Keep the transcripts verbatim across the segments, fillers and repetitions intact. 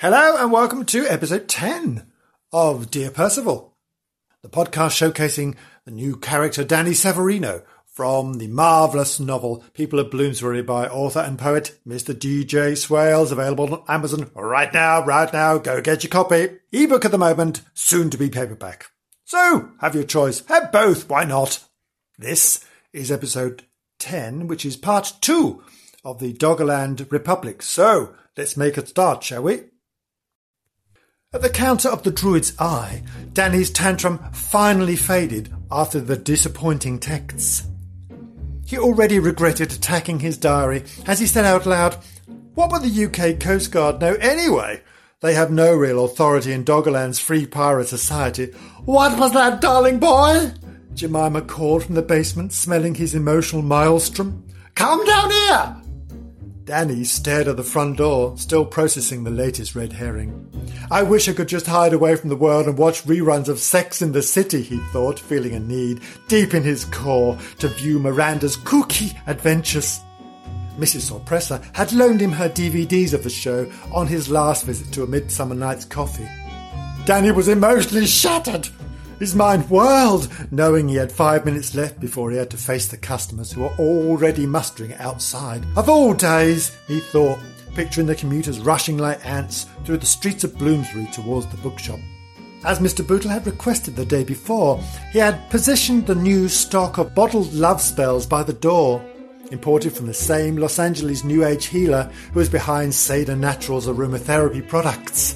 Hello and welcome to episode ten of Dear Percival, the podcast showcasing the new character Danny Severino from the marvellous novel People of Bloomsbury by author and poet Mister D J Swales, available on Amazon right now, right now, go get your copy. Ebook at the moment, soon to be paperback. So, have your choice, have both, why not? This is episode ten, which is part two of the Doggerland Republic. So, let's make a start, shall we? At the counter of the Druid's Eye, Danny's tantrum finally faded after the disappointing texts. He already regretted attacking his diary as he said out loud, "What would the U K Coast Guard know anyway? They have no real authority in Doggerland's free pirate society." "What was that, darling boy?" Jemima called from the basement, smelling his emotional maelstrom. "Come down here!" Danny stared at the front door, still processing the latest red herring. "I wish I could just hide away from the world and watch reruns of Sex in the City," he thought, feeling a need, deep in his core, to view Miranda's kooky adventures. Missus Sorpressa had loaned him her D V Ds of the show on his last visit to A Midsummer Night's Coffee. Danny was emotionally shattered. His mind whirled, knowing he had five minutes left before he had to face the customers who were already mustering outside. Of all days, he thought, picturing the commuters rushing like ants through the streets of Bloomsbury towards the bookshop. As Mister Bootle had requested the day before, he had positioned the new stock of bottled love spells by the door, imported from the same Los Angeles New Age healer who was behind Sedona Naturals aromatherapy products.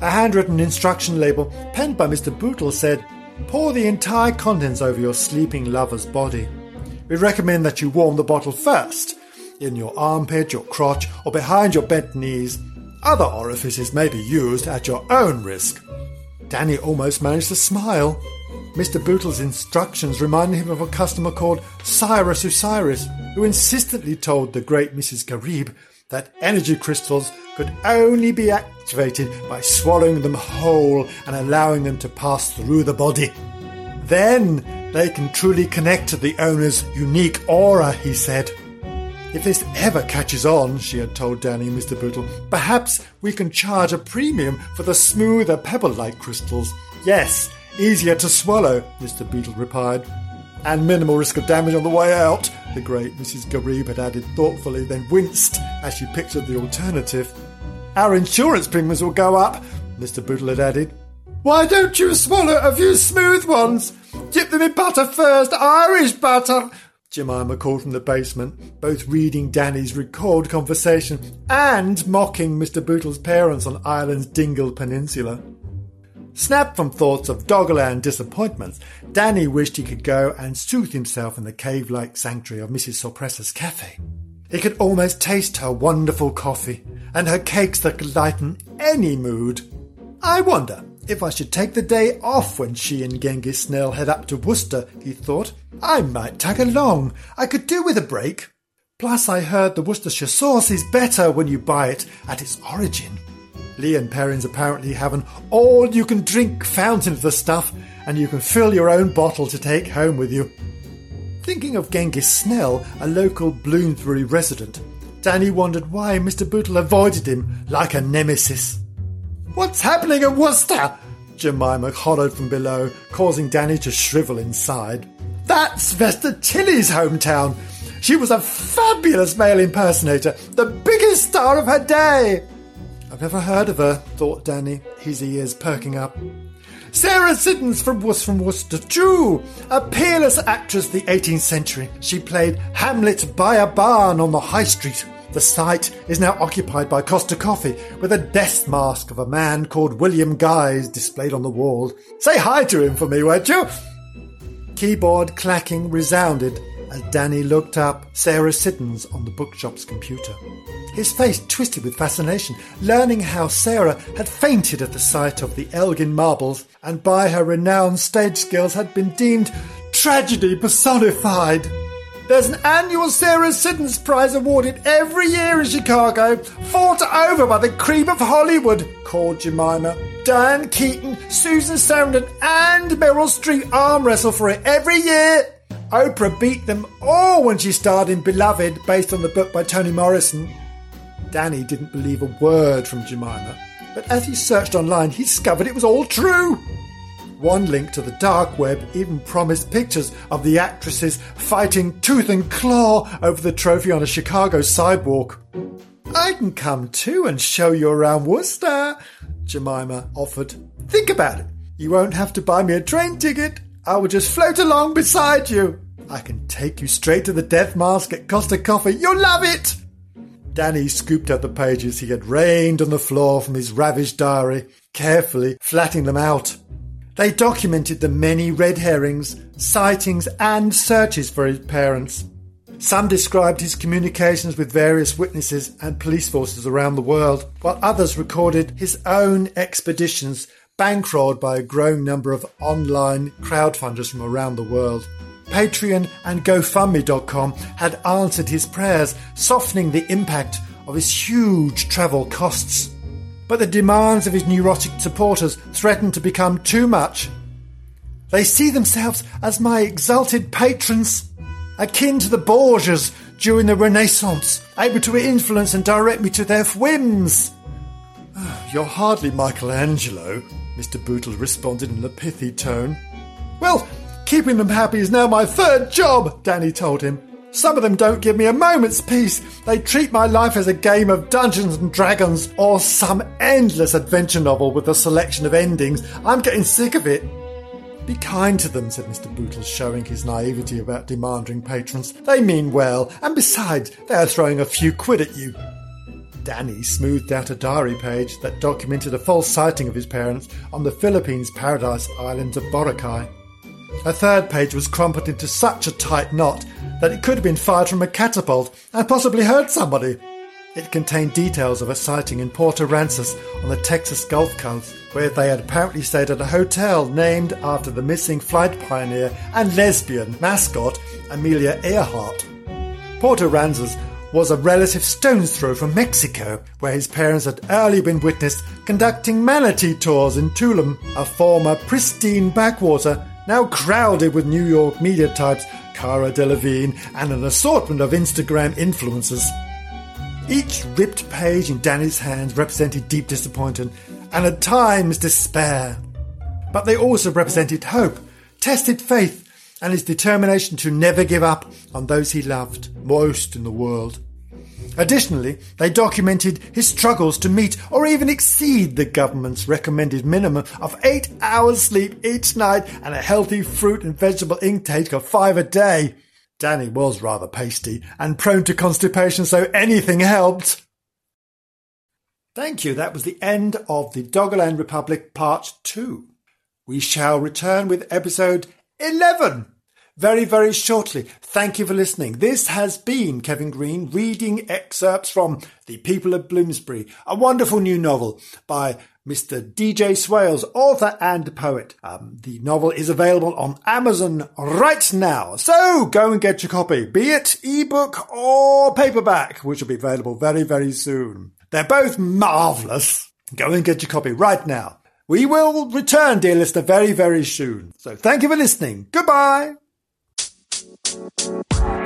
A handwritten instruction label penned by Mister Bootle said, "Pour the entire contents over your sleeping lover's body. We recommend that you warm the bottle first, in your armpit, your crotch, or behind your bent knees. Other orifices may be used at your own risk." Danny almost managed to smile. Mister Bootle's instructions reminded him of a customer called Cyrus Osiris, who insistently told the great Missus Garib that energy crystals could only be activated by swallowing them whole and allowing them to pass through the body. Then they can truly connect to the owner's unique aura, he said. "If this ever catches on," she had told Danny and Mister Bootle, "perhaps we can charge a premium for the smoother pebble-like crystals." "Yes, easier to swallow," Mister Bootle replied. "And minimal risk of damage on the way out," the great Missus Garib had added thoughtfully, then winced as she pictured the alternative. "Our insurance premiums will go up," Mister Bootle had added. "Why don't you swallow a few smooth ones? Dip them in butter first, Irish butter," Jemima called from the basement, both reading Danny's recalled conversation and mocking Mister Bootle's parents on Ireland's Dingle Peninsula. Snapped from thoughts of Doggerland disappointments, Danny wished he could go and soothe himself in the cave-like sanctuary of Missus Sorpressa's cafe. He could almost taste her wonderful coffee and her cakes that could lighten any mood. "I wonder if I should take the day off when she and Genghis Snell head up to Worcester," he thought. "I might tag along. I could do with a break. Plus, I heard the Worcestershire sauce is better when you buy it at its origin. Lee and Perrins apparently have an all-you-can-drink fountain of the stuff, and you can fill your own bottle to take home with you." Thinking of Genghis Snell, a local Bloomsbury resident, Danny wondered why Mister Bootle avoided him like a nemesis. "What's happening at Worcester?" Jemima hollered from below, causing Danny to shrivel inside. "That's Vesta Tilly's hometown. She was a fabulous male impersonator, the biggest star of her day." "I've never heard of her," thought Danny, his ears perking up. "Sarah Siddons from, was from Worcester too, a peerless actress of the eighteenth century. She played Hamlet by a barn on the High Street. The site is now occupied by Costa Coffee, with a death mask of a man called William Guise displayed on the wall. Say hi to him for me, won't you?" Keyboard clacking resounded as Danny looked up Sarah Siddons on the bookshop's computer. His face twisted with fascination, learning how Sarah had fainted at the sight of the Elgin marbles and by her renowned stage skills had been deemed tragedy personified. "There's an annual Sarah Siddons Prize awarded every year in Chicago, fought over by the cream of Hollywood," called Jemima. "Dan Keaton, Susan Sarandon and Meryl Streep arm wrestle for it every year. Oprah beat them all when she starred in Beloved, based on the book by Toni Morrison." Danny didn't believe a word from Jemima. but as he searched online, he discovered it was all true. One link to the dark web even promised pictures of the actresses fighting tooth and claw over the trophy on a Chicago sidewalk. I can come too and show you around Worcester, Jemima offered. Think about it. You won't have to buy me a train ticket. I will just float along beside you. I can take you straight to the death mask at Costa Coffee. You'll love it. Danny scooped up the pages he had rained on the floor from his ravaged diary, carefully flattening them out. They documented the many red herrings, sightings and searches for his parents. Some described his communications with various witnesses and police forces around the world, while others recorded his own expeditions bankrolled by a growing number of online crowdfunders from around the world. Patreon and GoFundMe dot com had answered his prayers, softening the impact of his huge travel costs. But the demands of his neurotic supporters threatened to become too much. They see themselves as my exalted patrons, akin to the Borgias during the Renaissance, able to influence and direct me to their whims. You're hardly Michelangelo, Mister Bootle responded in a pithy tone. Well, keeping them happy is now my third job, Danny told him. Some of them don't give me a moment's peace. They treat my life as a game of Dungeons and Dragons or some endless adventure novel with a selection of endings. I'm getting sick of it. Be kind to them, said Mister Bootle, showing his naivety about demanding patrons. They mean well, and besides, they are throwing a few quid at you. Danny smoothed out a diary page that documented a false sighting of his parents on the Philippines' paradise island of Boracay. A third page was crumpled into such a tight knot that it could have been fired from a catapult and possibly hurt somebody. It contained details of a sighting in Port Aransas on the Texas Gulf Coast, where they had apparently stayed at a hotel named after the missing flight pioneer and lesbian mascot Amelia Earhart. Port Aransas was a relative stone's throw from Mexico, where his parents had early been witnessed conducting manatee tours in Tulum, a former pristine backwater now crowded with New York media types, Cara Delevingne, and an assortment of Instagram influencers. Each ripped page in Danny's hands represented deep disappointment and at times despair. But they also represented hope, tested faith, and his determination to never give up on those he loved most in the world. Additionally, they documented his struggles to meet or even exceed the government's recommended minimum of eight hours sleep each night and a healthy fruit and vegetable intake of five a day. Danny was rather pasty and prone to constipation, so anything helped. Thank you. That was the end of the Doggerland Republic Part two. We shall return with episode eleven. Very, very shortly. Thank you for listening. This has been Kevin Green reading excerpts from The People of Bloomsbury, a wonderful new novel by Mister D J Swales, author and poet. Um, the novel is available on Amazon right now. So go and get your copy, be it ebook or paperback, which will be available very, very soon. They're both marvellous. Go and get your copy right now. We will return, dear listener, very, very soon. So thank you for listening. Goodbye. Thank you.